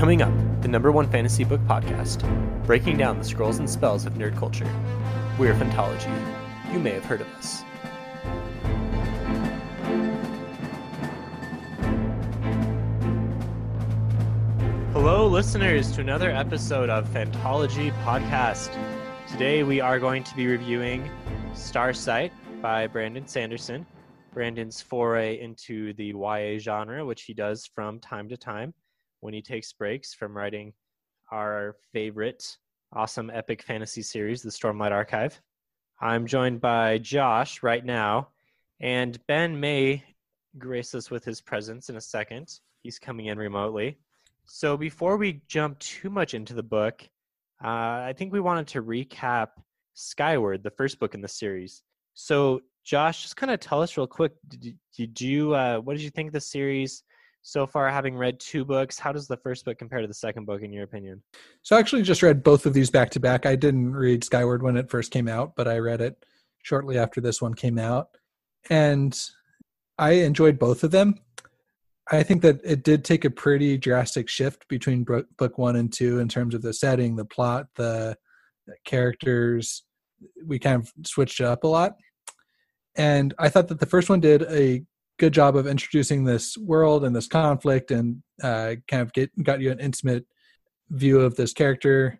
Coming up, the #1 fantasy book podcast, breaking down the scrolls and spells of nerd culture. We're Phantology. You may have heard of us. Hello, listeners, to another episode of Phantology Podcast. Today we are going to be reviewing Starsight by Brandon Sanderson, Brandon's foray into the YA genre, which he does from time to time when he takes breaks from writing our favorite awesome epic fantasy series, The Stormlight Archive. I'm joined by Josh right now, and Ben may grace us with his presence in a second. He's coming in remotely. So before we jump too much into the book, I think we wanted to recap Skyward, the first book in the series. So Josh, just kind of tell us real quick, what did you think of the series so far, having read two books? How does the first book compare to the second book, in your opinion? So I actually just read both of these back to back. I didn't read Skyward when it first came out, but I read it shortly after this one came out. And I enjoyed both of them. I think that it did take a pretty drastic shift between book one and two in terms of the setting, the plot, the characters. We kind of switched it up a lot. And I thought that the first one did a good job of introducing this world and this conflict, and kind of got you an intimate view of this character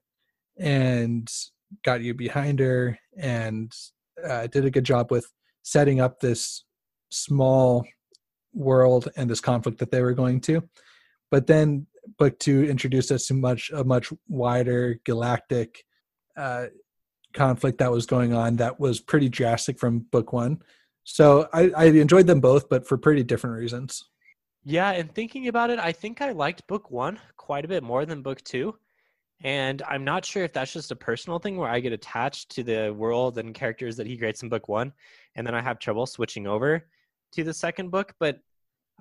and got you behind her, and did a good job with setting up this small world and this conflict that they were going to. But then book two introduced us to a much wider galactic conflict that was going on, that was pretty drastic from book one. So I enjoyed them both, but for pretty different reasons. Yeah, and thinking about it, I think I liked book one quite a bit more than book two. And I'm not sure if that's just a personal thing where I get attached to the world and characters that he creates in book one, and then I have trouble switching over to the second book. But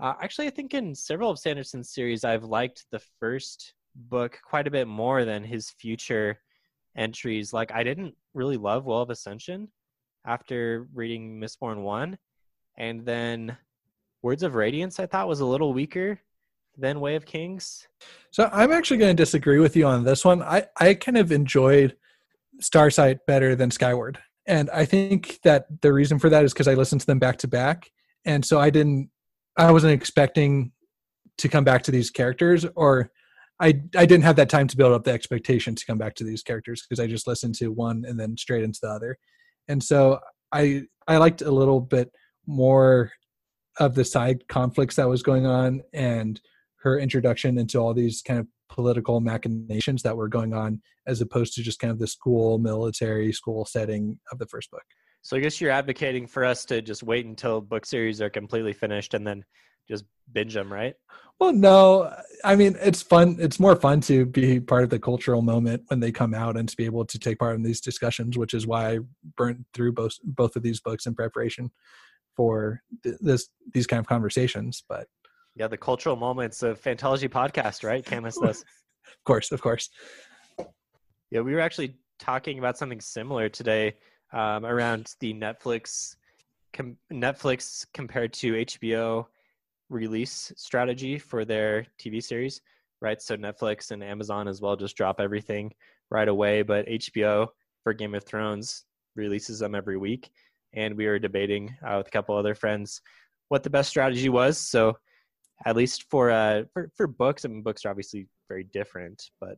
actually, I think in several of Sanderson's series, I've liked the first book quite a bit more than his future entries. Like, I didn't really love Well of Ascension after reading Mistborn 1, and then Words of Radiance I thought was a little weaker than Way of Kings. So I'm actually going to disagree with you on this one. I kind of enjoyed Starsight better than Skyward, and I think that the reason for that is because I listened to them back to back, and so I wasn't expecting to come back to these characters, or I didn't have that time to build up the expectation to come back to these characters, because I just listened to one and then straight into the other. And so I liked a little bit more of the side conflicts that was going on, and her introduction into all these kind of political machinations that were going on, as opposed to just kind of the military school setting of the first book. So I guess you're advocating for us to just wait until book series are completely finished and then just binge them, right? Well, no. I mean, it's fun. It's more fun to be part of the cultural moment when they come out and to be able to take part in these discussions, which is why I burnt through both of these books in preparation for these kind of conversations. But yeah, the cultural moments of Phantology Podcast, right? Can't miss those. Of course. Yeah, we were actually talking about something similar today around the Netflix compared to HBO release strategy for their TV series, right? So Netflix and Amazon as well just drop everything right away, but HBO for Game of Thrones releases them every week. And we were debating with a couple other friends what the best strategy was. So at least for books, I mean, books are obviously very different, but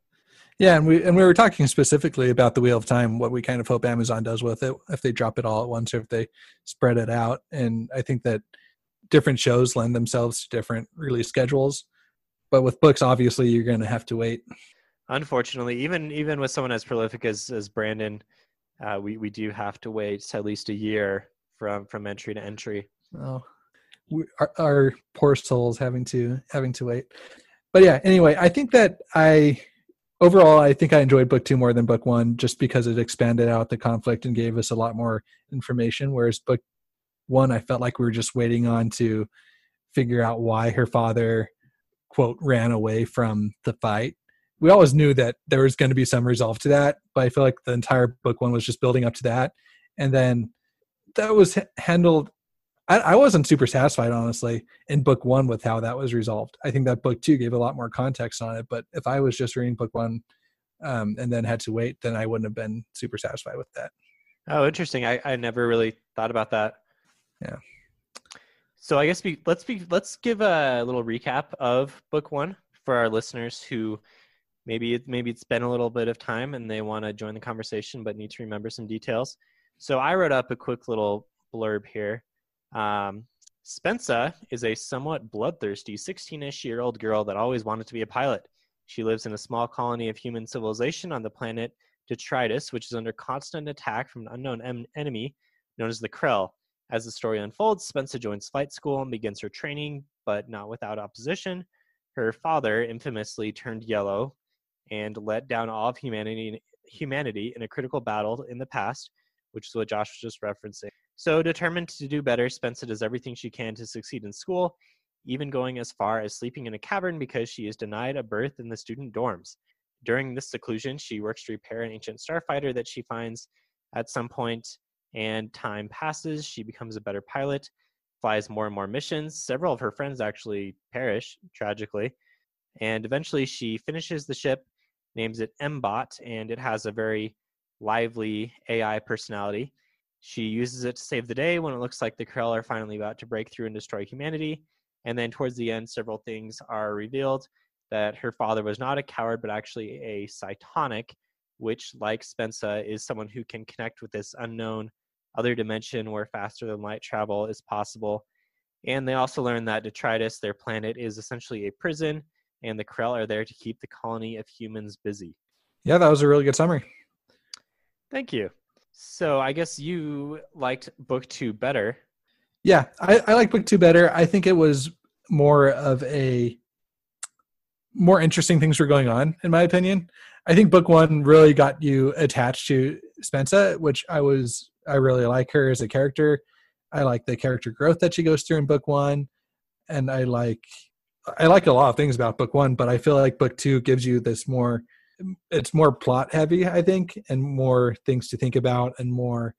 yeah, and we were talking specifically about the Wheel of Time, what we kind of hope Amazon does with it, if they drop it all at once or if they spread it out. And I think that different shows lend themselves to different release schedules, but with books, obviously, you're going to have to wait. Unfortunately, even with someone as prolific as Brandon, we do have to wait at least a year from entry to entry. Oh, our poor souls having to wait. But yeah, anyway, I think that I enjoyed book two more than book one, just because it expanded out the conflict and gave us a lot more information, whereas book one, I felt like we were just waiting on to figure out why her father, quote, ran away from the fight. We always knew that there was going to be some resolve to that, but I feel like the entire book one was just building up to that. And then that was handled, I wasn't super satisfied, honestly, in book one with how that was resolved. I think that book two gave a lot more context on it, but if I was just reading book one and then had to wait, then I wouldn't have been super satisfied with that. Oh, interesting. I never really thought about that. Yeah. So I guess let's give a little recap of book one for our listeners who maybe it's been a little bit of time and they want to join the conversation but need to remember some details. So I wrote up a quick little blurb here. Spensa is a somewhat bloodthirsty 16-ish-year-old girl that always wanted to be a pilot. She lives in a small colony of human civilization on the planet Detritus, which is under constant attack from an unknown enemy known as the Krell. As the story unfolds, Spensa joins flight school and begins her training, but not without opposition. Her father infamously turned yellow and let down all of humanity in a critical battle in the past, which is what Josh was just referencing. So determined to do better, Spensa does everything she can to succeed in school, even going as far as sleeping in a cavern because she is denied a berth in the student dorms. During this seclusion, she works to repair an ancient starfighter that she finds at some point, and time passes. She becomes a better pilot, flies more and more missions. Several of her friends actually perish, tragically. And eventually she finishes the ship, names it M-Bot, and it has a very lively AI personality. She uses it to save the day when it looks like the Krell are finally about to break through and destroy humanity. And then towards the end, several things are revealed, that her father was not a coward, but actually a Cytonic, which, like Spensa, is someone who can connect with this unknown other dimension where faster than light travel is possible. And they also learn that Detritus, their planet, is essentially a prison, and the Krell are there to keep the colony of humans busy. Yeah, that was a really good summary. Thank you. So I guess you liked book two better. Yeah, I like book two better. I think it was more interesting things were going on, in my opinion. I think book one really got you attached to Spensa, which I really like her as a character. I like the character growth that she goes through in book one. And I like a lot of things about book one, but I feel like book two gives you this more, it's more plot heavy, I think, and more things to think about and more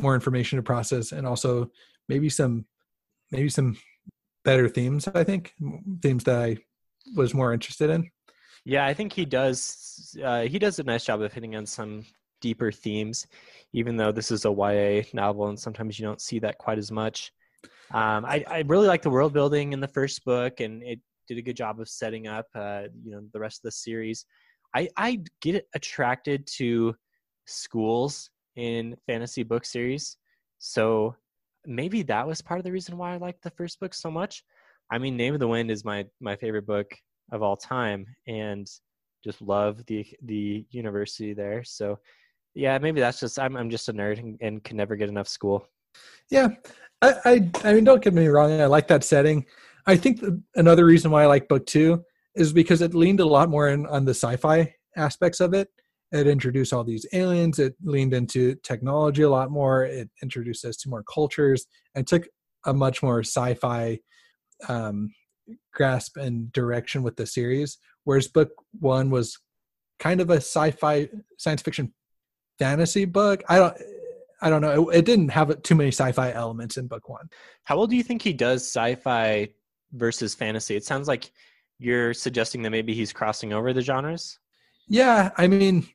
information to process. And also maybe some better themes, I think, themes that I was more interested in. Yeah, I think he does a nice job of hitting on some deeper themes, even though this is a YA novel and sometimes you don't see that quite as much. I really like the world building in the first book, and it did a good job of setting up the rest of the series. I get attracted to schools in fantasy book series, so maybe that was part of the reason why I liked the first book so much. I mean, Name of the Wind is my favorite book of all time, and just love the university there. So yeah, maybe that's just, I'm just a nerd and can never get enough school. Yeah. I mean, don't get me wrong, I like that setting. I think another reason why I like book two is because it leaned a lot more on the sci-fi aspects of it. It introduced all these aliens. It leaned into technology a lot more. It introduced us to more cultures and took a much more sci-fi grasp and direction with the series. Whereas book one was kind of a sci-fi science fiction fantasy book. I don't know. It didn't have too many sci-fi elements in book one. How well do you think he does sci-fi versus fantasy? It sounds like you're suggesting that maybe he's crossing over the genres. Yeah. I mean,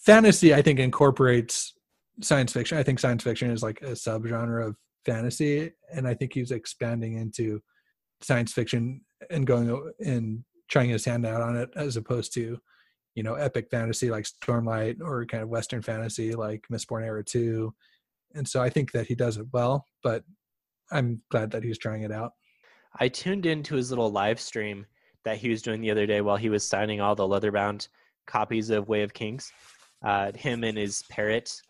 fantasy, I think, incorporates science fiction. I think science fiction is like a subgenre of fantasy. And I think he's expanding into science fiction and going and trying his hand out on it, as opposed to, epic fantasy like Stormlight, or kind of Western fantasy like Mistborn Era 2. And so I think that he does it well, but I'm glad that he's trying it out. I tuned into his little live stream that he was doing the other day while he was signing all the leather-bound copies of Way of Kings, him and his parrot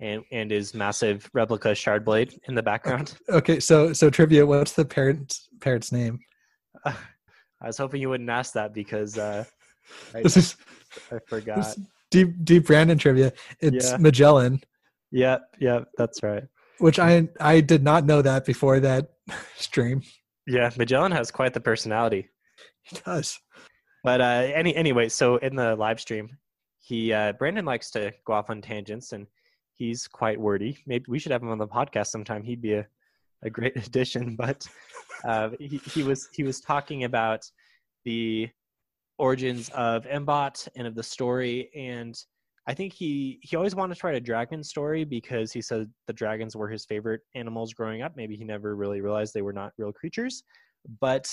and his massive replica Shardblade in the background. Okay, so trivia, what's the parrot's name? I was hoping you wouldn't ask that because I forgot. This deep Brandon trivia. It's Magellan. Yeah, that's right. Which I did not know that before that stream. Yeah, Magellan has quite the personality. He does. But anyway, so in the live stream, Brandon likes to go off on tangents, and he's quite wordy. Maybe we should have him on the podcast sometime. He'd be a a great addition, but he was talking about the origins of M-Bot and of the story, and I think he always wanted to write a dragon story because he said the dragons were his favorite animals growing up. Maybe he never really realized they were not real creatures, but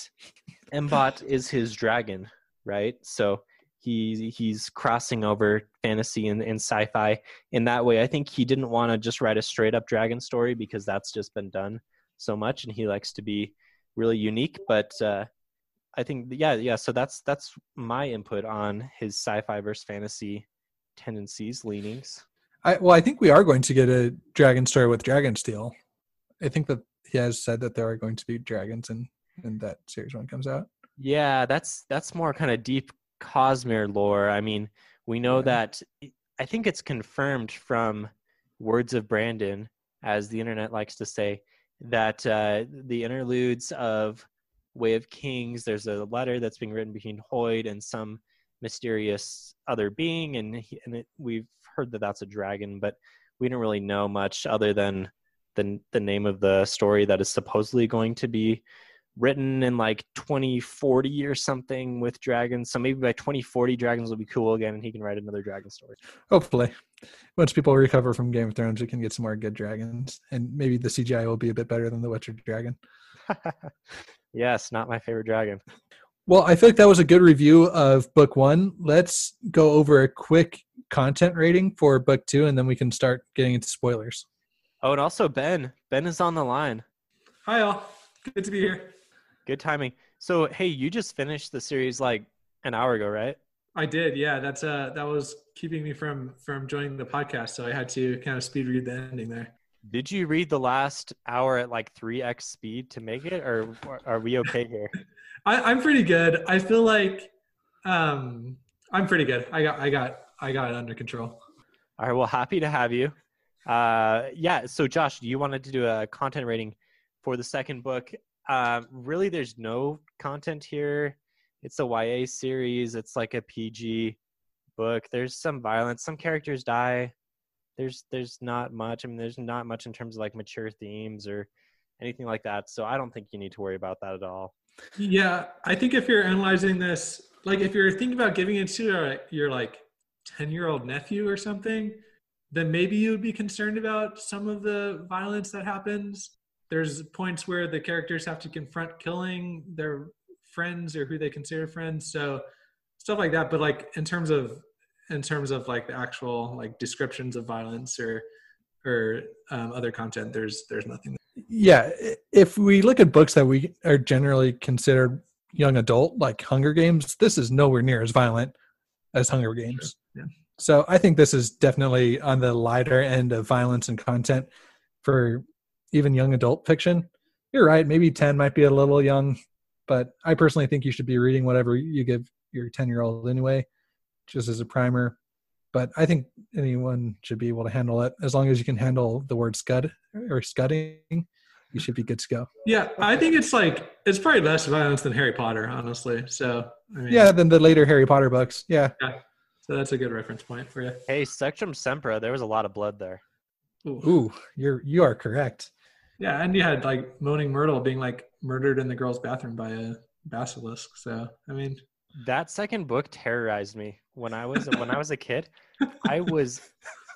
M-Bot is his dragon, right? So he's crossing over fantasy and sci-fi in that way. I think he didn't want to just write a straight up dragon story because that's just been done so much, and he likes to be really unique. But I think, yeah. So that's my input on his sci-fi versus fantasy tendencies, leanings. I think we are going to get a dragon story with Dragonsteel. I think that he has said that there are going to be dragons in that series when it comes out. Yeah, that's more kind of deep Cosmere lore. I mean, we know that, I think it's confirmed from Words of Brandon, as the internet likes to say, that the interludes of Way of Kings, there's a letter that's being written between Hoyd and some mysterious other being, and we've heard that that's a dragon, but we don't really know much other than the name of the story that is supposedly going to be written in like 2040 or something with dragons. So maybe by 2040 dragons will be cool again and he can write another dragon story. Hopefully. Once people recover from Game of Thrones, we can get some more good dragons, and maybe the CGI will be a bit better than the Witcher dragon. Yes, not my favorite dragon. Well, I feel like that was a good review of book one. Let's go over a quick content rating for book two, and then we can start getting into spoilers. Oh, and also Ben. Ben is on the line. Hi, all. Good to be here. Good timing. So, hey, you just finished the series like an hour ago, right? I did, yeah. That's that was keeping me from joining the podcast, so I had to kind of speed read the ending there. Did you read the last hour at like 3x speed to make it, or are we okay here? I'm pretty good. I feel like I'm pretty good. I got it under control. All right. Well, happy to have you. Yeah. So, Josh, you wanted to do a content rating for the second book. Really, there's no content here. It's a YA series. It's like a PG book. There's some violence. Some characters die. There's not much. I mean, there's not much in terms of like mature themes or anything like that. So I don't think you need to worry about that at all. Yeah, I think if you're analyzing this, like if you're thinking about giving it to your like 10-year-old nephew or something, then maybe you would be concerned about some of the violence that happens. There's points where the characters have to confront killing their friends or who they consider friends. So stuff like that. But like in terms of like the actual like descriptions of violence or other content, there's nothing. Yeah. If we look at books that we are generally considered young adult, like Hunger Games, this is nowhere near as violent as Hunger Games. Sure. Yeah. So I think this is definitely on the lighter end of violence and content for even young adult fiction. You're right. Maybe 10 might be a little young, but I personally think you should be reading whatever you give your 10-year-old anyway, just as a primer. But I think anyone should be able to handle it. As long as you can handle the word scud or scudding, you should be good to go. Yeah. I think it's probably less violence than Harry Potter, honestly. So, I mean, yeah. Than the later Harry Potter books. Yeah. So that's a good reference point for you. Hey, Sectum Sempra, there was a lot of blood there. Ooh, you are correct. Yeah, and you had like Moaning Myrtle being like murdered in the girls' bathroom by a basilisk. So I mean, that second book terrorized me when I was a kid. I was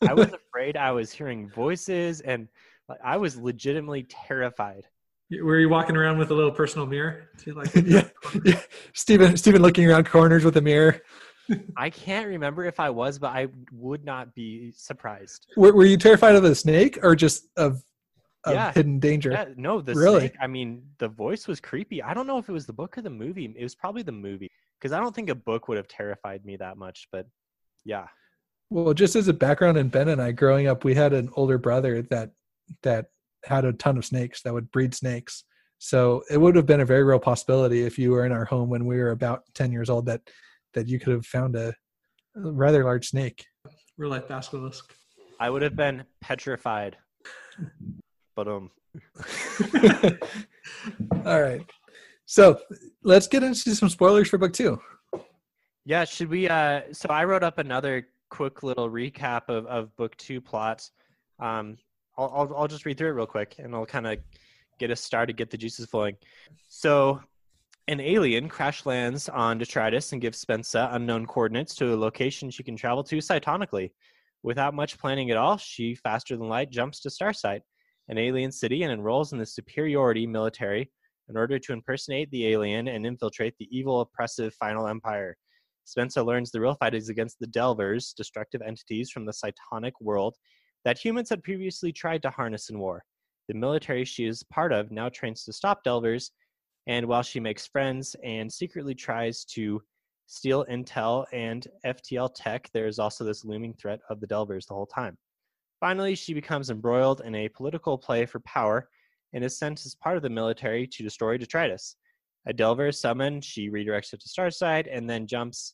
afraid I was hearing voices, and I was legitimately terrified. Were you walking around with a little personal mirror? Like, yeah. Stephen looking around corners with a mirror. I can't remember if I was, but I would not be surprised. Were you terrified of the snake or just of hidden danger? Yeah, no, the snake. I mean, the voice was creepy. I don't know if it was the book or the movie. It was probably the movie, because I don't think a book would have terrified me that much, but yeah. Well, just as a background, in Ben and I growing up, we had an older brother that had a ton of snakes, that would breed snakes. So it would have been a very real possibility if you were in our home when we were about 10 years old that you could have found a rather large snake. Real life basilisk. I would have been petrified. But All right. So let's get into some spoilers for book two. Yeah, should we so I wrote up another quick little recap of book two plots. I'll just read through it real quick, and I'll kind of get us started, get the juices flowing. So an alien crash lands on Detritus and gives Spensa unknown coordinates to a location she can travel to cytonically. Without much planning at all, she, faster than light, jumps to Starsight, an alien city, and enrolls in the Superiority military in order to impersonate the alien and infiltrate the evil, oppressive Final Empire. Spensa learns the real fight is against the Delvers, destructive entities from the Cytonic world that humans had previously tried to harness in war. The military she is part of now trains to stop Delvers, and while she makes friends and secretly tries to steal intel and FTL tech, there is also this looming threat of the Delvers the whole time. Finally, she becomes embroiled in a political play for power and is sent as part of the military to destroy Detritus. A Delver is summoned, she redirects it to Starsight, and then jumps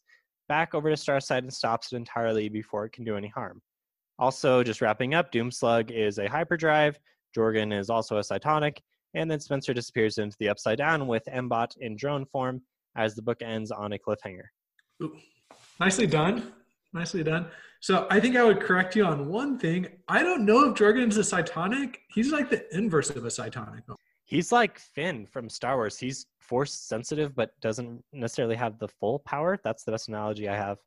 back over to Starsight and stops it entirely before it can do any harm. Also, just wrapping up, Doomslug is a hyperdrive, Jorgen is also a Cytonic, and then Spencer disappears into the Upside Down with M-Bot in drone form as the book ends on a cliffhanger. Ooh. Nicely done. Nicely done. So I think I would correct you on one thing. I don't know if Jorgen's a Cytonic. He's like the inverse of a Cytonic. He's like Finn from Star Wars. He's force sensitive, but doesn't necessarily have the full power. That's the best analogy I have.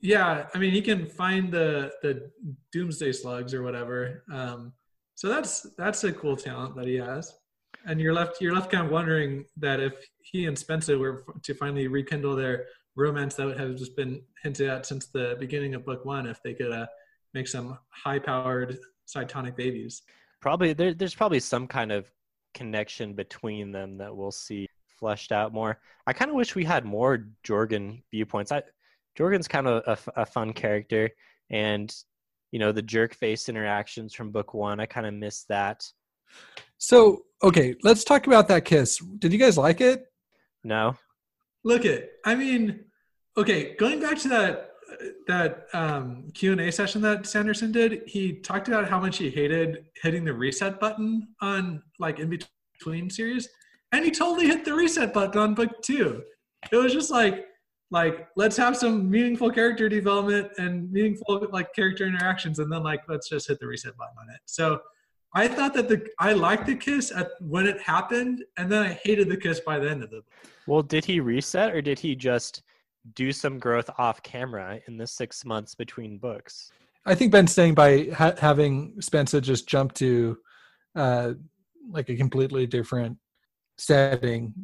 Yeah, I mean, he can find the doomsday slugs or whatever. So that's a cool talent that he has. And you're left kind of wondering that if he and Spencer were to finally rekindle their romance that would have just been hinted at since the beginning of book one, if they could make some high-powered cytonic babies. Probably there's probably some kind of connection between them that we'll see fleshed out more. I kind of wish we had more Jorgen viewpoints. Jorgen's kind of a fun character, and you know, the jerk face interactions from book one, I kind of miss that. So, okay, let's talk about that kiss. Did you guys like it? No. Look it. I mean, okay, going back to that Q&A session that Sanderson did, he talked about how much he hated hitting the reset button on, like, in between series, and he totally hit the reset button on book two. It was just like, let's have some meaningful character development and meaningful, like, character interactions, and then, like, let's just hit the reset button on it. So I thought that I liked the kiss when it happened, and then I hated the kiss by the end of the book. Well, did he reset, or did he just do some growth off camera in the 6 months between books? I think Ben's saying by having Spencer just jump to like a completely different setting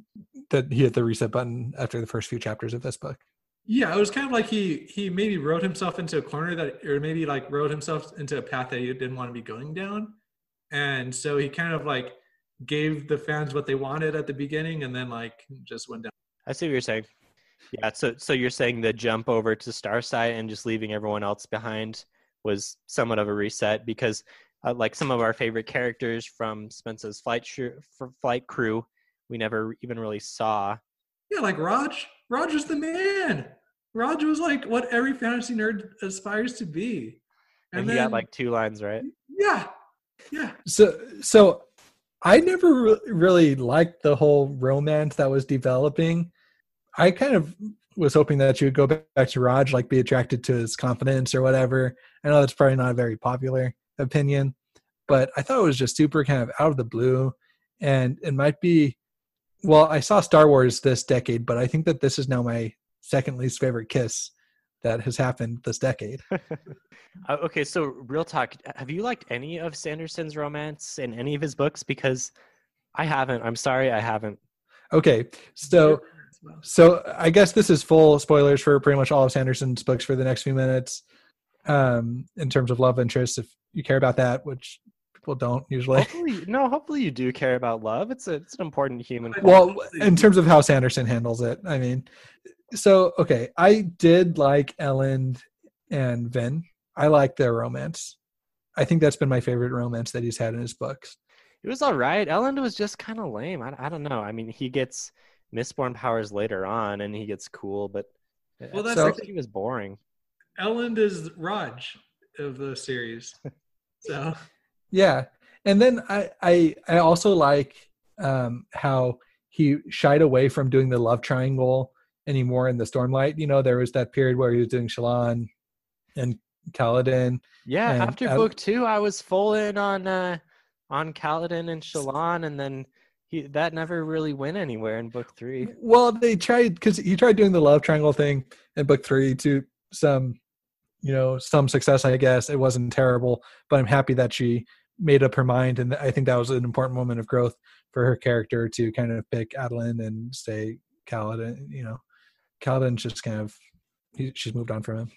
that he hit the reset button after the first few chapters of this book. Yeah, it was kind of like he maybe wrote himself into a corner that, or maybe like wrote himself into a path that he didn't want to be going down. And so he kind of like gave the fans what they wanted at the beginning and then like just went down. I see what you're saying. Yeah, so you're saying the jump over to Starsight and just leaving everyone else behind was somewhat of a reset, because like some of our favorite characters from Spencer's flight crew, we never even really saw. Yeah, like Raj. Raj is the man. Raj was like what every fantasy nerd aspires to be. And he then got like 2 lines, right? Yeah. Yeah. So I never really liked the whole romance that was developing. I kind of was hoping that you would go back to Raj, like be attracted to his confidence or whatever. I know that's probably not a very popular opinion, but I thought it was just super kind of out of the blue. And it might be, well, I saw Star Wars this decade, but I think that this is now my second least favorite kiss that has happened this decade. Okay, so real talk. Have you liked any of Sanderson's romance in any of his books? Because I haven't. I'm sorry, I haven't. Okay, so I guess this is full spoilers for pretty much all of Sanderson's books for the next few minutes, in terms of love interests, if you care about that, which people don't usually. Hopefully you do care about love. It's an important human. Well, in terms of how Sanderson handles it, I mean. So, okay, I did like Ellen and Vin. I like their romance. I think that's been my favorite romance that he's had in his books. It was all right. Ellen was just kind of lame. I don't know. I mean, he gets Mistborn powers later on, and he gets cool, but well, that's like he was boring. Ellen is Raj of the series. So yeah, and then I also like how he shied away from doing the love triangle anymore in the Stormlight. You know, there was that period where he was doing Shallan and Kaladin. Yeah, after book two, I was full in on Kaladin and Shallan, and then That never really went anywhere in book three. Well, they tried, because he tried doing the love triangle thing in book three to some success, I guess. It wasn't terrible, but I'm happy that she made up her mind, and I think that was an important moment of growth for her character to kind of pick Adeline and say Kaladin. Kaladin's just kind of she's moved on from him.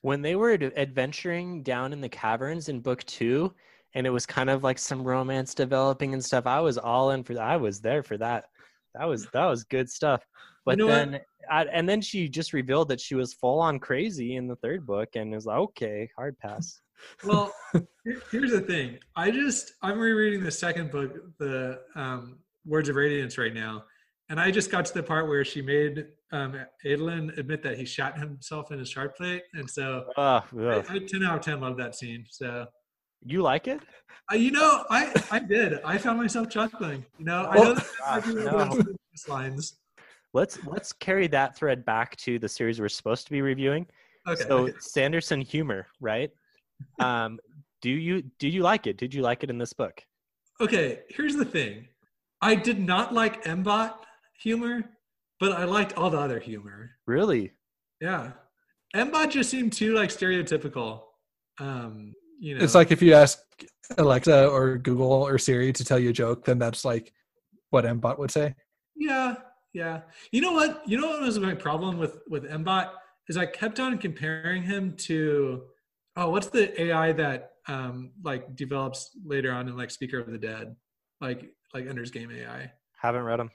When they were adventuring down in the caverns in book two, and it was kind of like some romance developing and stuff, I was all in for that. I was there for that. That was good stuff. But then she just revealed that she was full on crazy in the third book, and it was like, okay, hard pass. Well, here's the thing. I'm rereading the second book, the Words of Radiance, right now, and I just got to the part where she made Adeline admit that he shot himself in his shard plate, and so I 10 out of 10 love that scene. So. You like it? I did. I found myself chuckling. Those lines. Let's carry that thread back to the series we're supposed to be reviewing. Okay. So Sanderson humor, right? Did you like it? Did you like it in this book? Okay, here's the thing. I did not like M-Bot humor, but I liked all the other humor. Really? Yeah. M-Bot just seemed too stereotypical. It's like if you ask Alexa or Google or Siri to tell you a joke, then that's what M-Bot would say. Yeah. You know what was my problem with M-Bot is I kept on comparing him to what's the AI that develops later on in Speaker of the Dead, like Ender's Game AI. Haven't read him.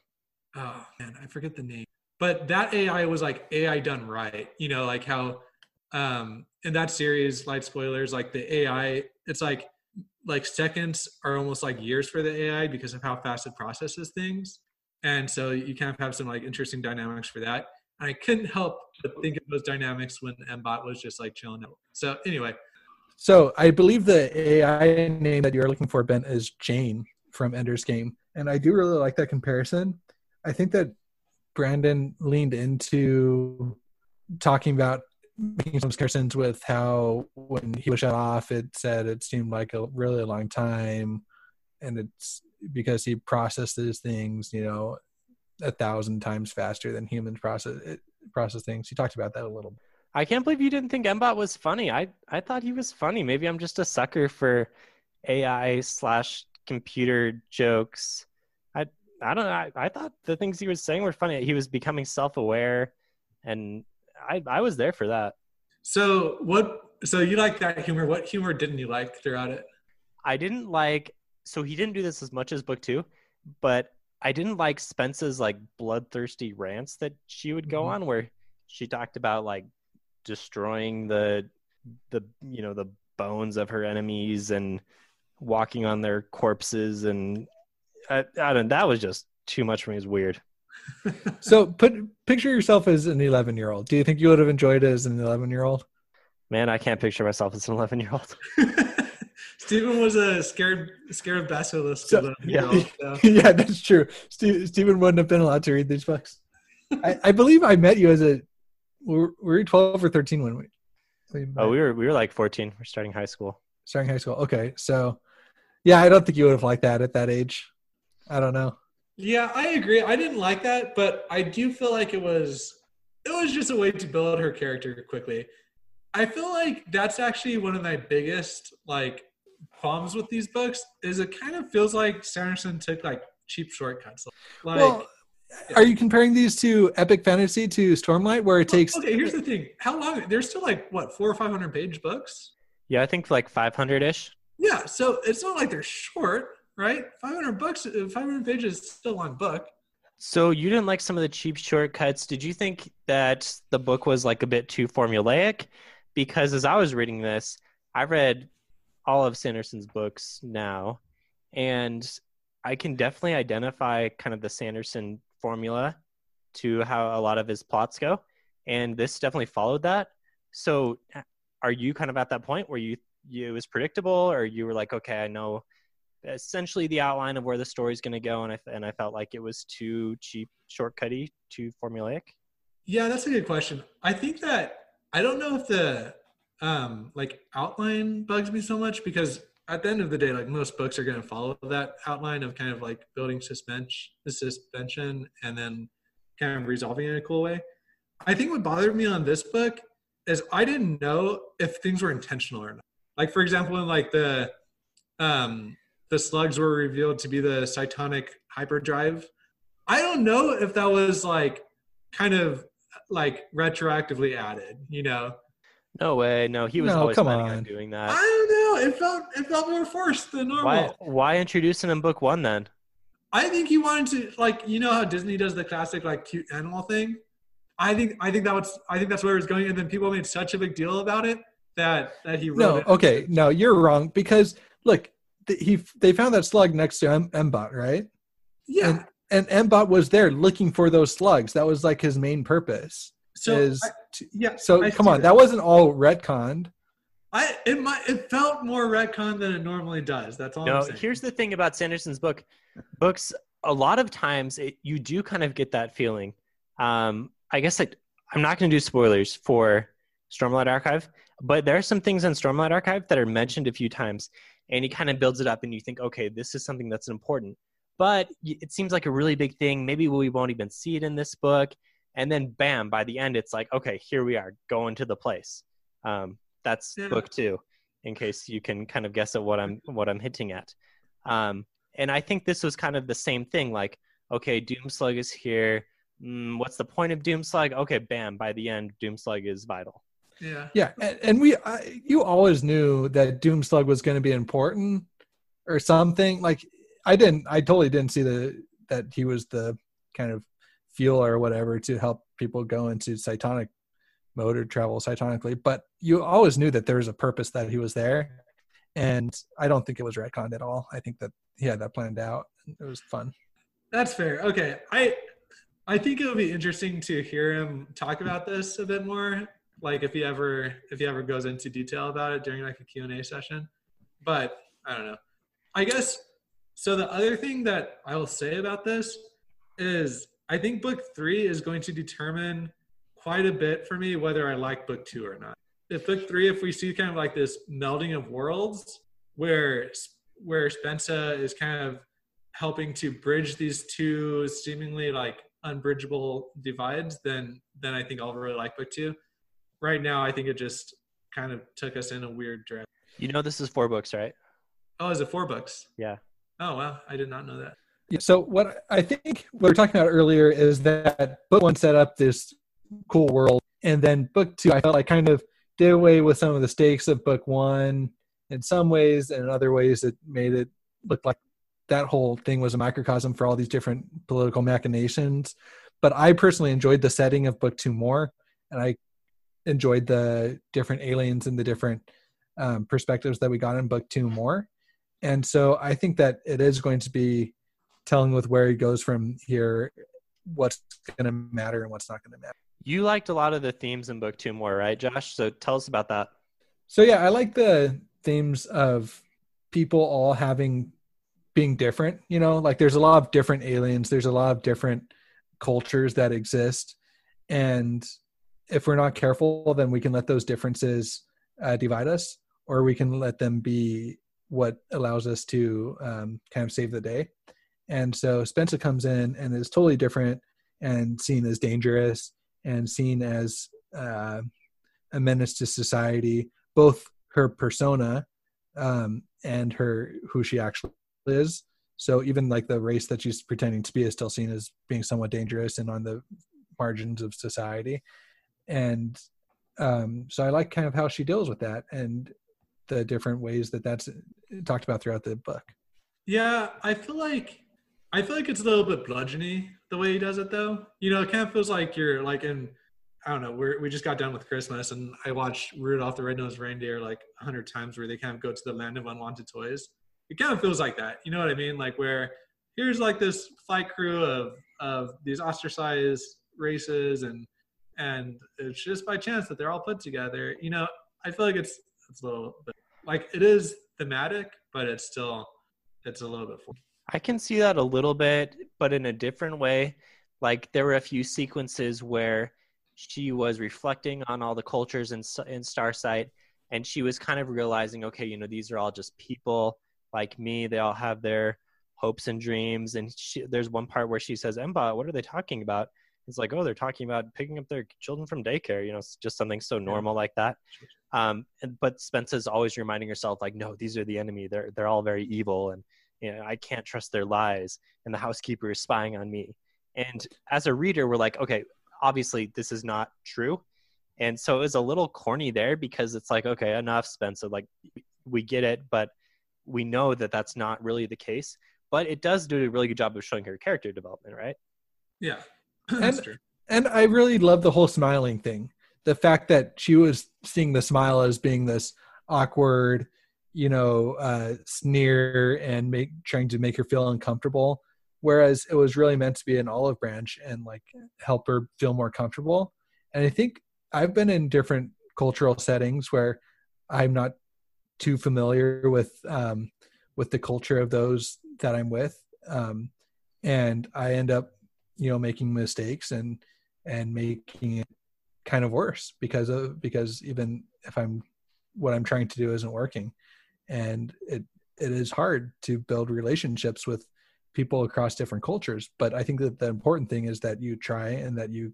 Oh man, I forget the name. But that AI was AI done right. How. In that series, light spoilers, the AI, it's seconds are almost years for the AI because of how fast it processes things. And so you kind of have some interesting dynamics for that. And I couldn't help but think of those dynamics when M-Bot was just chilling out. So anyway. So I believe the AI name that you're looking for, Ben, is Jane from Ender's Game. And I do really like that comparison. I think that Brandon leaned into talking about making some comparisons with how when he was shut off, it said it seemed like a really long time, and it's because he processes things 1,000 times faster than humans process things. He talked about that a little bit. I can't believe you didn't think M-Bot was funny. I thought he was funny. Maybe I'm just a sucker for AI / computer jokes. I don't know. I thought the things he was saying were funny. He was becoming self-aware, and I was there for that. So you like that humor. What humor didn't you like throughout it? I didn't like, so he didn't do this as much as book two, but I didn't like Spensa's bloodthirsty rants that she would go on, where she talked about destroying the bones of her enemies and walking on their corpses, and I don't, that was just too much for me. It was weird. So picture yourself as an 11-year-old. Do you think you would have enjoyed it as an 11-year-old? Man, I can't picture myself as an 11-year-old. Stephen was a scared basilisk. So, yeah, that's true. Stephen wouldn't have been allowed to read these books. I believe I met you as were you 12 or 13 when we met? Oh, we were 14. We're starting high school. Okay, so yeah, I don't think you would have liked that at that age. I don't know. Yeah, I agree. I didn't like that, but I do feel it was just a way to build her character quickly. I feel that's actually one of my biggest problems with these books is it kind of feels Sanderson took cheap shortcuts. Are you comparing these to epic fantasy to Stormlight, where it takes? Okay, here's the thing. How long? There's still 400 or 500 page books. Yeah, I think 500-ish. Yeah, so it's not they're short. Right? 500 pages is still a long book. So you didn't like some of the cheap shortcuts. Did you think that the book was a bit too formulaic? Because as I was reading this, I read all of Sanderson's books now, and I can definitely identify kind of the Sanderson formula to how a lot of his plots go. And this definitely followed that. So are you kind of at that point where it was predictable, or you were okay, I know essentially the outline of where the story's going to go, and I felt it was too cheap, shortcutty, too formulaic? Yeah, that's a good question. I think that I don't know if the outline bugs me so much, because at the end of the day, like, most books are going to follow that outline of kind of like building suspension and then kind of resolving it in a cool way. I think what bothered me on this book is I didn't know if things were intentional or not. Like, for example, in like the slugs were revealed to be the Cytonic hyperdrive. I don't know if that was like kind of like retroactively added, you know? No way. No, he was always planning on doing that. I don't know. It felt more forced than normal. Why introduce him in book one then? I think he wanted to, like, you know how Disney does the classic like cute animal thing? I think that's where it was going, and then people made such a big deal about it that he wrote it. Okay, no, you're wrong, because look, they found that slug next to M-Bot, right? Yeah. And M-Bot was there looking for those slugs. That was like his main purpose. So come on, that wasn't all retconned. It felt more retconned than it normally does. That's all I'm saying. Here's the thing about Sanderson's books, a lot of times you do kind of get that feeling. I guess I'm not going to do spoilers for Stormlight Archive, but there are some things in Stormlight Archive that are mentioned a few times, and he kind of builds it up, and you think, okay, this is something that's important. But it seems like a really big thing. Maybe we won't even see it in this book. And then, bam, by the end, it's like, okay, here we are, going to the place. That's book two, in case you can kind of guess at what I'm hinting at. And I think this was kind of the same thing. Like, okay, Doomslug is here. What's the point of Doomslug? Okay, bam, by the end, Doomslug is vital. Yeah. And you always knew that Doomslug was going to be important or something. Like, I totally didn't see that he was the kind of fuel or whatever to help people go into cytonic mode or travel cytonically, but you always knew that there was a purpose, that he was there, and I don't think it was retconned at all. I think that he had that planned out. It was fun. That's fair. Okay. I think it'll be interesting to hear him talk about this a bit more, like if he ever goes into detail about it during like a Q&A session. But I don't know. I guess so. The other thing that I will say about this is I think book three is going to determine quite a bit for me whether I like book two or not. If book three, if we see kind of like this melding of worlds where Spensa is kind of helping to bridge these two seemingly like unbridgeable divides, then I think I'll really like book two. Right now, I think it just kind of took us in a weird direction. You know, this is 4 books, right? Oh, is it 4 books? Yeah. Oh, wow. I did not know that. Yeah, so what I think we were talking about earlier is that book one set up this cool world, and then book two, I felt like kind of did away with some of the stakes of book one in some ways, and in other ways it made it look like that whole thing was a microcosm for all these different political machinations. But I personally enjoyed the setting of book two more, and I enjoyed the different aliens and the different perspectives that we got in book two more. And so I think that it is going to be telling with where he goes from here, what's going to matter and what's not going to matter. You liked a lot of the themes in book two more, right, Josh? So tell us about that. So yeah, I like the themes of people all being different, you know, like there's a lot of different aliens, there's a lot of different cultures that exist. And if we're not careful, then we can let those differences divide us, or we can let them be what allows us to kind of save the day. And so Spencer comes in and is totally different and seen as dangerous and seen as a menace to society, both her persona and who she actually is. So even like the race that she's pretending to be is still seen as being somewhat dangerous and on the margins of society. And so I like kind of how she deals with that and the different ways that that's talked about throughout the book. Yeah, I feel like it's a little bit bludgeony the way he does it, though. You know, it kind of feels like you're like in, I don't know, we just got done with Christmas, and I watched Rudolph the Red-Nosed Reindeer like 100 times, where they kind of go to the land of unwanted toys. It kind of feels like that. You know what I mean? Like, where here's like this flight crew of these ostracized races, and it's just by chance that they're all put together. You know, I feel like it's a little bit, like, it is thematic, but it's still, it's a little bit full. I can see that a little bit, but in a different way. Like, there were a few sequences where she was reflecting on all the cultures in Starsight, And she was kind of realizing, okay, you know, these are all just people like me. They all have their hopes and dreams. And there's one part where she says, M-Bot, what are they talking about? It's like, oh, they're talking about picking up their children from daycare. You know, it's just something so normal like that. But Spensa's always reminding herself, like, no, these are the enemy. They're all very evil. And, you know, I can't trust their lies. And the housekeeper is spying on me. And as a reader, we're like, okay, obviously this is not true. And so it was a little corny there because it's like, okay, enough, Spensa. Like, we get it, but we know that that's not really the case. But it does do a really good job of showing her character development, right? Yeah. And I really love the whole smiling thing. The fact that she was seeing the smile as being this awkward, you know, sneer and trying to make her feel uncomfortable. Whereas it was really meant to be an olive branch and like help her feel more comfortable. And I think I've been in different cultural settings where I'm not too familiar with the culture of those that I'm with. And I end up, you know, making mistakes and making it kind of worse because even if what I'm trying to do isn't working, and it is hard to build relationships with people across different cultures. But I think that the important thing is that you try and that you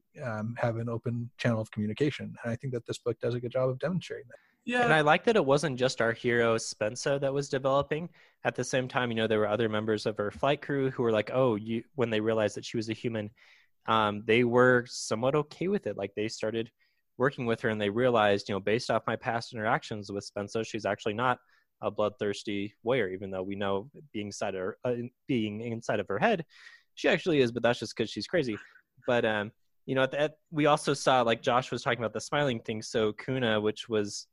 have an open channel of communication. And I think that this book does a good job of demonstrating that. Yeah. And I like that it wasn't just our hero Spensa that was developing. At the same time, you know, there were other members of her flight crew who were like, oh, when they realized that she was a human, they were somewhat okay with it. Like, they started working with her and they realized, you know, based off my past interactions with Spensa, she's actually not a bloodthirsty warrior, even though we know being inside of her head, she actually is, but that's just because she's crazy. But, you know, we also saw, like Josh was talking about, the smiling thing. So Kuna, which was...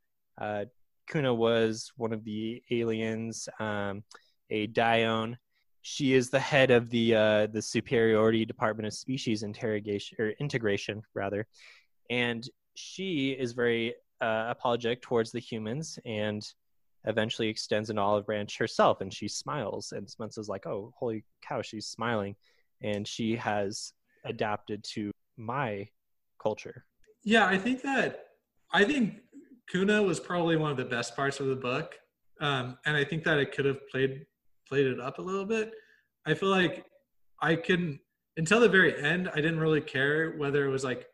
Kuna was one of the aliens, a Dione. She is the head of the Superiority Department of Species Integration, rather, and she is very apologetic towards the humans and eventually extends an olive branch herself, and she smiles. And Spensa's like, "Oh, holy cow, she's smiling," and she has adapted to my culture. Yeah, I think Kuna was probably one of the best parts of the book. And I think that it could have played it up a little bit. I feel like until the very end, I didn't really care whether it was like,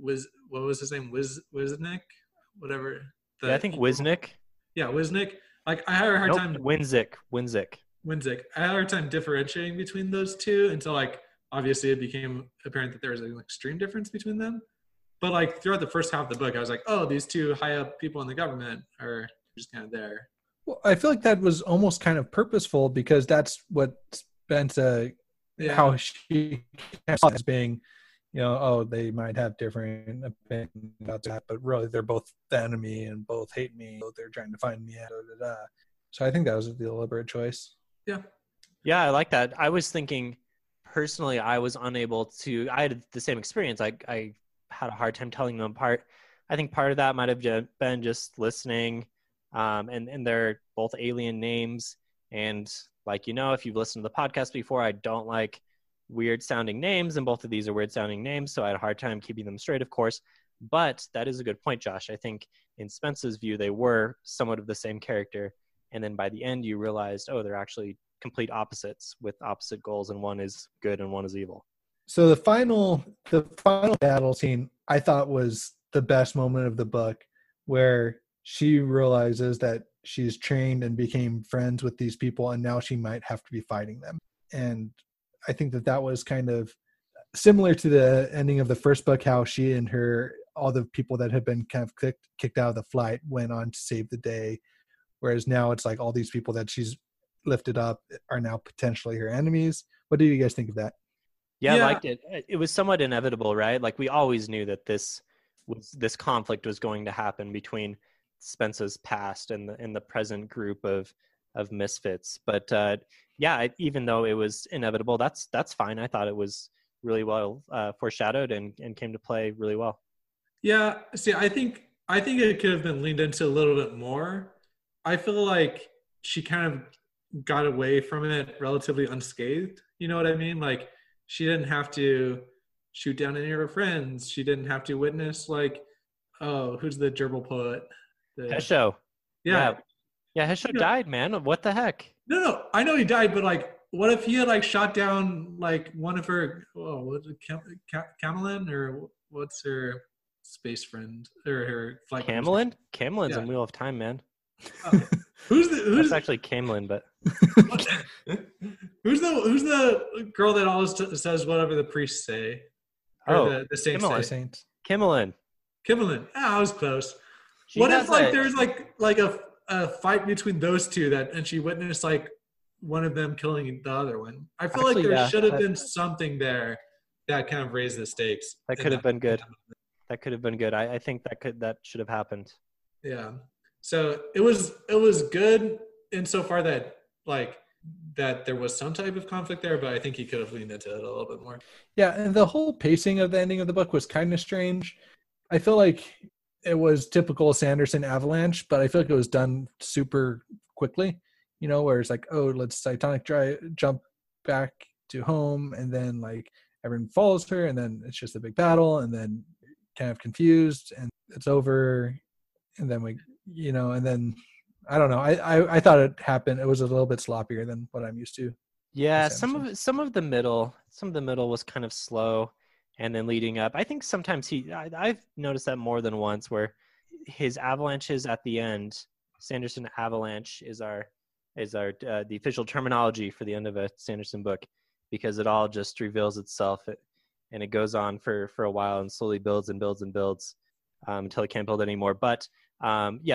what was his name? Wisnik? Whatever. I think Wisnik. Yeah, Wisnik. Like, I had a hard time. Winzik. I had a hard time differentiating between those two until, like, obviously it became apparent that there was an extreme difference between them. But, like, throughout the first half of the book, I was like, oh, these two high-up people in the government are just kind of there. Well, I feel like that was almost kind of purposeful because that's what Spensa, how she saw as being, you know, oh, they might have different opinions about that, but really they're both the enemy and both hate me. Both they're trying to find me. So I think that was a deliberate choice. Yeah. Yeah, I like that. I was thinking, personally, I was unable to – I had the same experience. I had a hard time telling them apart. I think part of that might have been just listening, and they're both alien names, and, like, you know, if you've listened to the podcast before, I don't like weird sounding names, and both of these are weird sounding names, so I had a hard time keeping them straight, of course. But that is a good point, Josh. I think in Spensa's view they were somewhat of the same character, and then by the end you realized, oh, they're actually complete opposites with opposite goals, and one is good and one is evil. So the final battle scene, I thought, was the best moment of the book, where she realizes that she's trained and became friends with these people, and now she might have to be fighting them. And I think that was kind of similar to the ending of the first book, how she and all the people that had been kind of kicked out of the flight went on to save the day. Whereas now it's like all these people that she's lifted up are now potentially her enemies. What do you guys think of that? Yeah, I liked it. It was somewhat inevitable, right? Like, we always knew that this conflict was going to happen between Spensa's past and the present group of misfits. But even though it was inevitable, that's fine. I thought it was really well foreshadowed and came to play really well. Yeah, see, I think it could have been leaned into a little bit more. I feel like she kind of got away from it relatively unscathed. You know what I mean? Like, she didn't have to shoot down any of her friends. She didn't have to witness, like, oh, who's the gerbil poet? Hesho. Yeah, Hesho died, man. What the heck? No, I know he died, but like, what if he had like shot down like one of her, Kimmalyn, or what's her space friend, or her flight? Kimmalyn? Kimmalyn's in Wheel of Time, man. Who's actually Kimmalyn, but who's the girl that always says whatever the priests say? The saints say. Kimmalyn. I was close. What if like there's like a fight between those two and she witnessed like one of them killing the other one? I feel like there should have been something there that kind of raised the stakes. That could have been good. That could have been good. I think that should have happened. Yeah. So it was good insofar that that there was some type of conflict there, but I think he could have leaned into it a little bit more. Yeah, and the whole pacing of the ending of the book was kind of strange. I feel like it was typical Sanderson avalanche, but I feel like it was done super quickly, where it's like, let's Cytonic jump back to home, and then like everyone follows her, and then it's just a big battle, and then kind of confused, and it's over, and then we... and then I don't know. I thought it happened. It was a little bit sloppier than what I'm used to. Yeah, some of the middle was kind of slow, and then leading up. I think sometimes I've noticed that more than once, where his avalanches at the end. Sanderson avalanche is the official terminology for the end of a Sanderson book, because it all just reveals itself, and it goes on for a while and slowly builds and builds and builds until it can't build anymore. But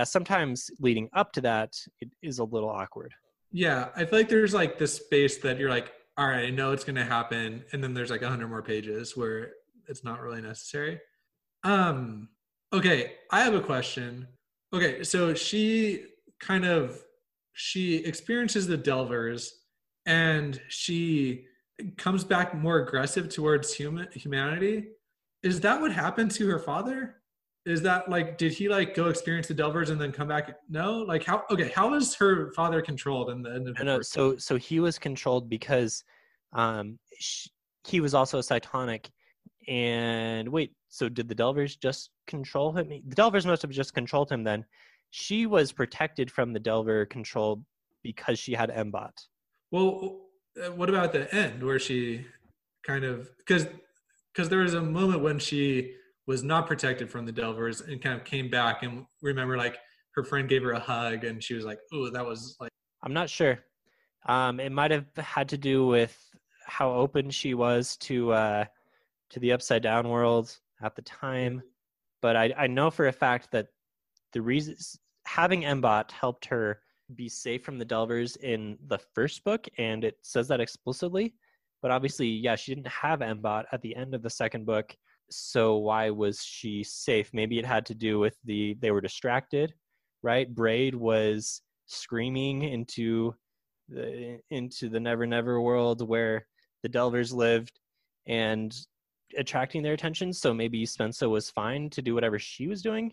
sometimes leading up to that, it is a little awkward. Yeah, I feel like there's like this space that you're like, all right, I know it's going to happen. And then there's like 100 more pages where it's not really necessary. Okay, I have a question. Okay, so she experiences the Delvers, and she comes back more aggressive towards humanity. Is that what happened to her father? Is that did he go experience the Delvers and then come back? No, how was her father controlled in the end of the book? So he was controlled because he was also a Cytonic. And wait, so did the Delvers just control him? The Delvers must have just controlled him then. She was protected from the Delver control because she had M-Bot. Well, what about the end where she kind of... Because there was a moment when she was not protected from the Delvers and kind of came back, and remember her friend gave her a hug and she was like, "Ooh, that was like..." I'm not sure. It might have had to do with how open she was to the upside down world at the time. But I know for a fact that the reason having M-Bot helped her be safe from the Delvers in the first book, and it says that explicitly. But obviously, she didn't have M-Bot at the end of the second book. So why was she safe? Maybe it had to do with they were distracted, right? Braid was screaming into the Never Never world where the Delvers lived and attracting their attention. So maybe Spensa was fine to do whatever she was doing.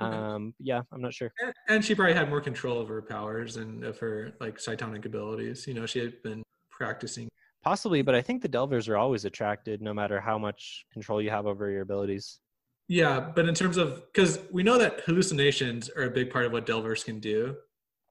Okay. I'm not sure. And she probably had more control of her powers and of her Cytonic abilities. She had been practicing. Possibly, but I think the Delvers are always attracted no matter how much control you have over your abilities. Yeah, but in terms of... Because we know that hallucinations are a big part of what Delvers can do.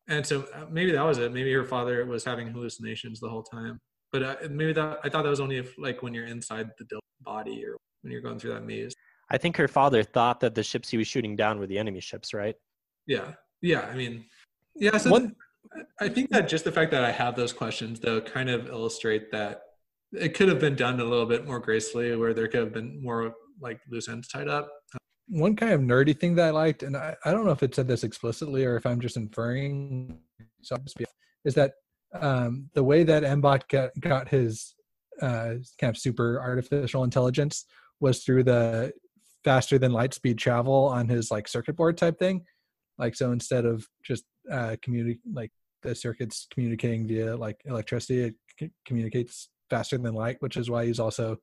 And so maybe that was it. Maybe her father was having hallucinations the whole time. But I thought that was only if when you're inside the Delver body or when you're going through that maze. I think her father thought that the ships he was shooting down were the enemy ships, right? Yeah. Yeah, I mean... Yeah, so... I think that just the fact that I have those questions, though, kind of illustrate that it could have been done a little bit more gracefully, where there could have been more loose ends tied up. One kind of nerdy thing that I liked, and I don't know if it said this explicitly or if I'm just inferring, is that the way that M-Bot got his kind of super artificial intelligence was through the faster than light speed travel on his circuit board type thing. So instead of just the circuits communicating via electricity, it communicates faster than light, which is why he's also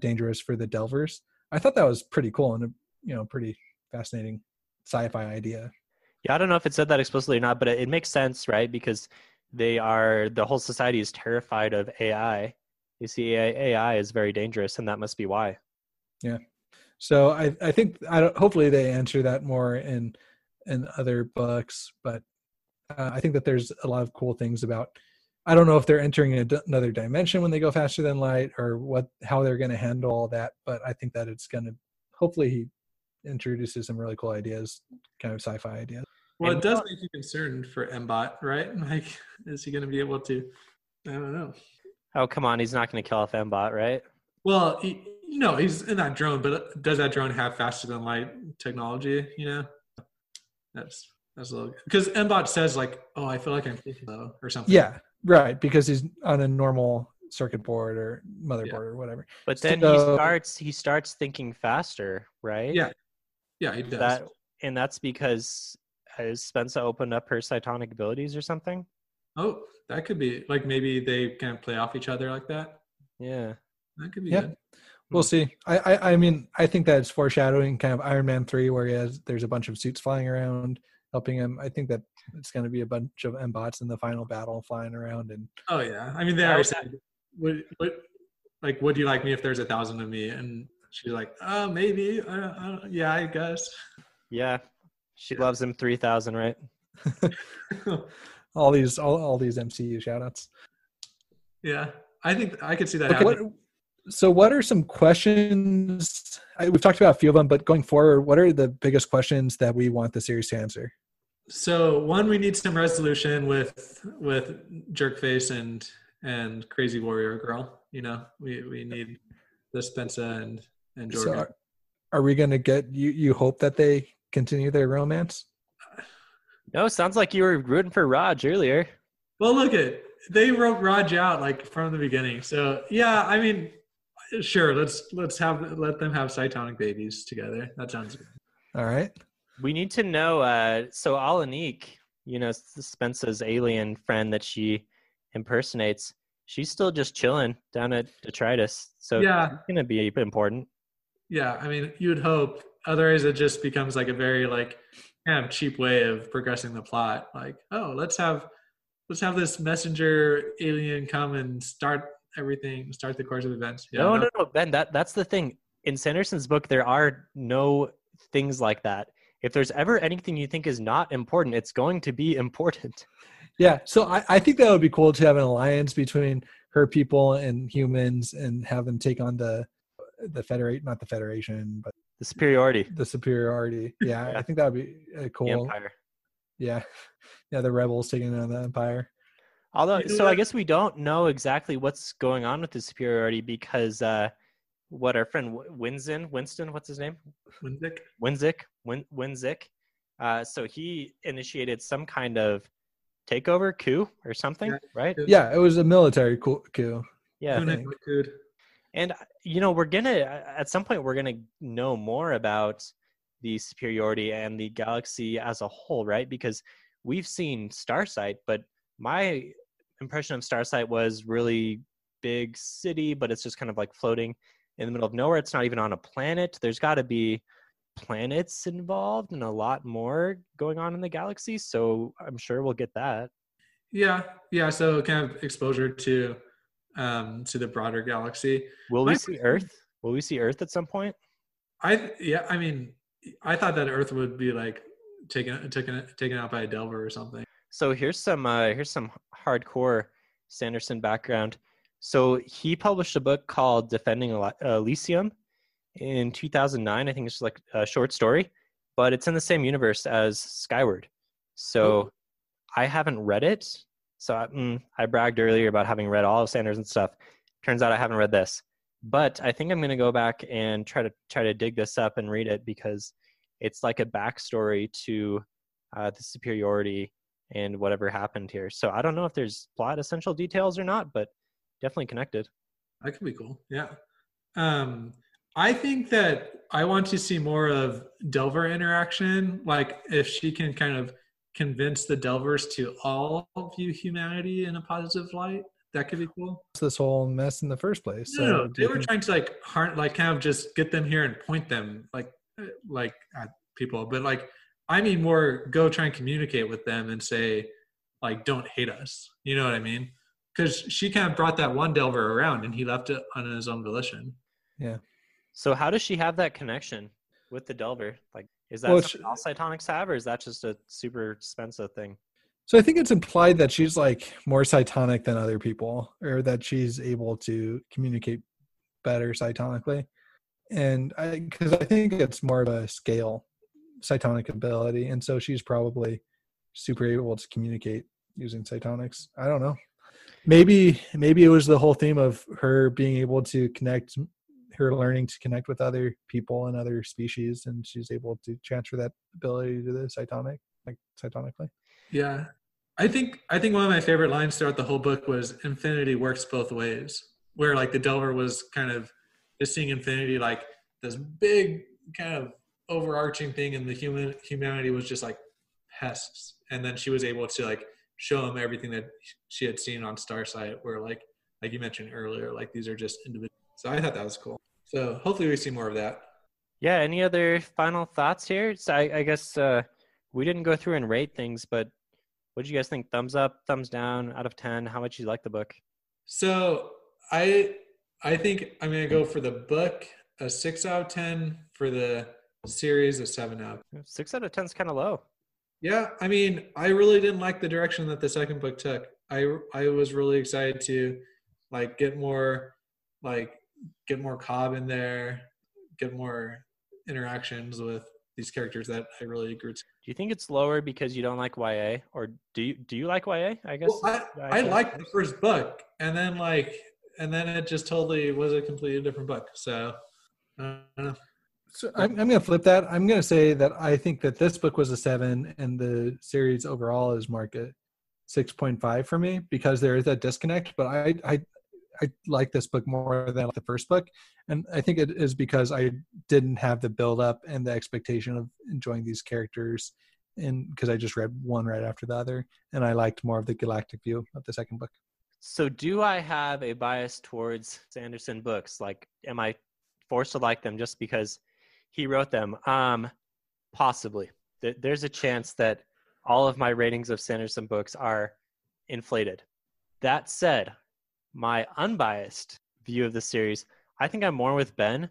dangerous for the Delvers. I thought that was pretty cool and pretty fascinating sci-fi idea. Yeah, I don't know if it said that explicitly or not, but it makes sense, right? Because the whole society is terrified of AI. You see, AI is very dangerous, and that must be why. Yeah. So I think hopefully they answer that more in and other books, but I think that there's a lot of cool things about. I don't know if they're entering another dimension when they go faster than light, or what, how they're going to handle all that. But I think that it's going to hopefully introduces some really cool ideas, kind of sci-fi ideas. Well, it does make you concerned for M-Bot, right? Like, is he going to be able to? I don't know. Oh, come on. He's not going to kill off M-Bot, right? Well, no, he's in that drone, but does that drone have faster than light technology? You know, that's a little, because M-Bot says like, oh, I feel like I'm thinking though, or something. Yeah, right. Because he's on a normal circuit board or motherboard or whatever. But then he starts thinking faster, right? Yeah. Yeah, he does. And that's because has Spensa opened up her cytonic abilities or something? Oh, that could be. Like maybe they kind of play off each other like that. Yeah. That could be good. We'll see. I mean, I think that's foreshadowing kind of Iron Man 3 where there's a bunch of suits flying around helping him. I think that it's going to be a bunch of M-Bots in the final battle flying around. And oh, yeah. I mean, they always said, would you like me if there's 1,000 of me? And she's like, oh, maybe. Yeah, I guess. Yeah. She loves him 3,000, right? all these MCU shout-outs. Yeah. I think I could see that happening. So what are some questions? We've talked about a few of them, but going forward, what are the biggest questions that we want the series to answer? So one, we need some resolution with Jerkface and Crazy Warrior Girl. You know, we need the Spensa and Jorgen. So are we going to get, you hope that they continue their romance? No, sounds like you were rooting for Raj earlier. Well, look at, they wrote Raj out like from the beginning. So yeah, I mean, sure, let them have cytonic babies together. That sounds good. All right. We need to know. So Alanique, you know, Spensa's alien friend that she impersonates, she's still just chilling down at Detritus. So yeah, it's gonna be important. Yeah, I mean, you'd hope. Otherwise, it just becomes like a very like kind of cheap way of progressing the plot. Like, oh, let's have this messenger alien come and start the course of events. Yeah, no, Ben, that's the thing. In Sanderson's book, there are no things like that. If there's ever anything you think is not important, it's going to be important. Yeah, so I think that would be cool to have an alliance between her people and humans and have them take on the Federation, not the Federation, but the Superiority. The Superiority, yeah, yeah. I think that would be cool. The Empire. Yeah, yeah, the rebels taking on the Empire. Although, so I guess we don't know exactly what's going on with the Superiority because what our friend Winston, what's his name? Winzik. So he initiated some kind of takeover coup or something, right? Yeah, it was a military coup. Yeah. And, you know, at some point, we're going to know more about the Superiority and the galaxy as a whole, right? Because we've seen Starsight, but my impression of Starsight was really big city, but it's just kind of like floating in the middle of nowhere. It's not even on a planet. There's got to be planets involved and a lot more going on in the galaxy. So I'm sure we'll get that. Yeah. Yeah. So kind of exposure to the broader galaxy. Will we see Earth at some point? I mean, I thought that Earth would be like taken out by a Delver or something. So here's some hardcore Sanderson background. So he published a book called Defending Elysium in 2009. I think it's like a short story, but it's in the same universe as Skyward. So I haven't read it. So I bragged earlier about having read all of Sanderson's stuff. Turns out I haven't read this, but I think I'm going to go back and try to dig this up and read it because it's like a backstory to the Superiority and whatever happened here. So I don't know if there's plot essential details or not, but definitely connected. That could be cool. Yeah. I think that I want to see more of Delver interaction. Like if she can kind of convince the Delvers to all view humanity in a positive light, that could be cool. This whole mess in the first place. No, they were trying to like harm, like kind of just get them here and point them like at people, but like, I mean more go try and communicate with them and say, like, don't hate us. You know what I mean? Because she kind of brought that one Delver around and he left it on his own volition. Yeah. So how does she have that connection? with the Delver? Like, is that something all Cytonics have, or is that just a super Spensa thing? So I think it's implied that she's like more Cytonic than other people, or that she's able to communicate better Cytonically. And because I think it's more of a scale Cytonic ability. And so she's probably super able to communicate using Cytonics. I don't know. Maybe it was the whole theme of her being able to connect, her learning to connect with other people and other species, and she's able to transfer that ability to the Cytonic, like Cytonically. Yeah. I think one of my favorite lines throughout the whole book was infinity works both ways, where like the Delver was kind of just seeing infinity like this big kind of overarching thing, and the humanity was just like pests. And then she was able to like show him everything that she had seen on Starsight, where like you mentioned earlier, like these are just individuals. So I thought that was cool. So hopefully we see more of that. Yeah. Any other final thoughts here? So I guess we didn't go through and rate things, but what did you guys think? Thumbs up, thumbs down, out of 10, how much you like the book? So I think I'm going to go for the book a 6 out of 10, for the series a 7 out. 6 out of 10 is kind of low. Yeah, I mean, I really didn't like the direction that the second book took. I was really excited to get more Cobb in there, get more interactions with these characters that I really agree to. Do you think it's lower because you don't like YA, or do you like YA? I guess. Well, I liked the first book, and then it just totally was a completely different book. So I don't know. So I'm going to flip that. I'm going to say that I think that this book was a 7, and the series overall is marked at 6.5 for me, because there is that disconnect. But I like this book more than the first book, and I think it is because I didn't have the build up and the expectation of enjoying these characters, and because I just read one right after the other, and I liked more of the galactic view of the second book. So do I have a bias towards Sanderson books? Like, am I forced to like them just because he wrote them? Possibly. There's a chance that all of my ratings of Sanderson books are inflated. That said, my unbiased view of the series, I think I'm more with Ben.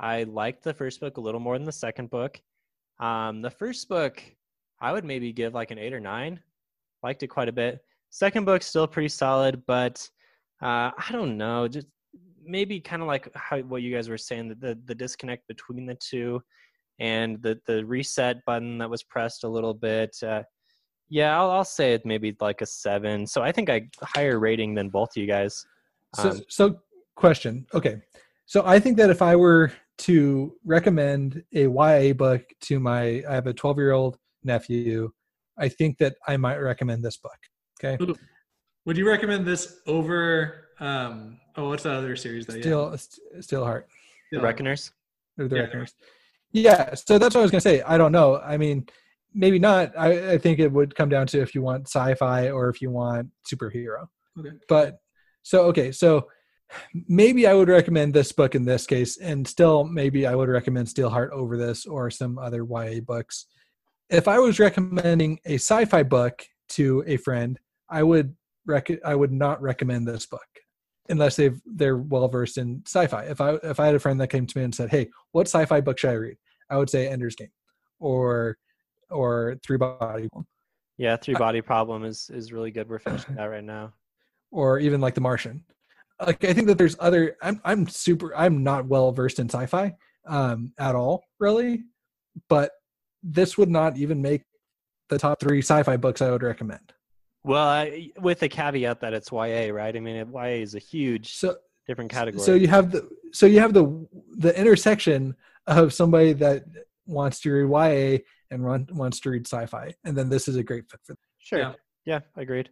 I liked the first book a little more than the second book. The first book, I would maybe give like an 8 or 9. Liked it quite a bit. Second book, still pretty solid, but I don't know. Just maybe kind of like what you guys were saying, the disconnect between the two, and the reset button that was pressed a little bit. Yeah, I'll say it maybe like a 7. So I think I higher rating than both of you guys. So question. Okay. So I think that if I were to recommend a YA book to I have a 12-year-old nephew, I think that I might recommend this book. Okay. Would you recommend this over what's that other series that Steelheart? The Reckoners? Or the Reckoners. Yeah, so that's what I was going to say. I don't know. I mean, maybe not. I think it would come down to if you want sci-fi or if you want superhero. Okay. But so maybe I would recommend this book in this case, and still maybe I would recommend Steelheart over this or some other YA books. If I was recommending a sci-fi book to a friend, I would not recommend this book unless they're well versed in sci-fi. If I had a friend that came to me and said, "Hey, what sci-fi book should I read?" I would say Ender's Game or Three Body. Yeah, Three Body Problem is really good. We're finishing that right now. Or even like The Martian. Like, I think that there's other. I'm not well versed in sci-fi at all, really. But this would not even make the top 3 sci-fi books I would recommend. Well, with the caveat that it's YA, right? I mean, YA is a huge different category. So you have the intersection of somebody that wants to read YA and wants to read sci-fi, and then this is a great fit for them. Sure. Yeah, agreed.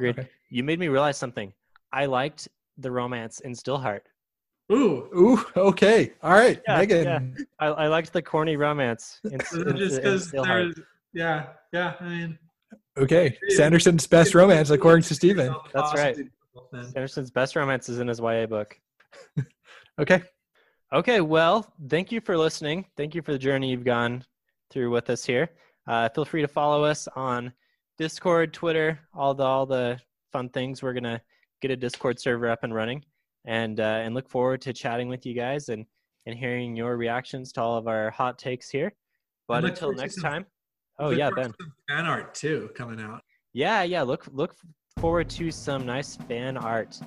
Okay. You made me realize something. I liked the romance in Steelheart. Ooh. Okay. All right, yeah, Megan. Yeah. I liked the corny romance in just because there's. Yeah. I mean. Okay, Sanderson's best romance, according to Steven. That's right. Sanderson's best romance is in his YA book. Okay, well, thank you for listening. Thank you for the journey you've gone through with us here. Feel free to follow us on Discord, Twitter, all the fun things. We're going to get a Discord server up and running, and look forward to chatting with you guys and and hearing your reactions to all of our hot takes here. But until next time. Oh, yeah, Ben. Fan art, too, coming out. Yeah. Look forward to some nice fan art.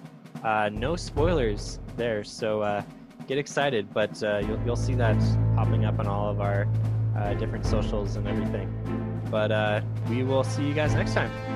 No spoilers there, so get excited. But you'll see that popping up on all of our different socials and everything. But we will see you guys next time.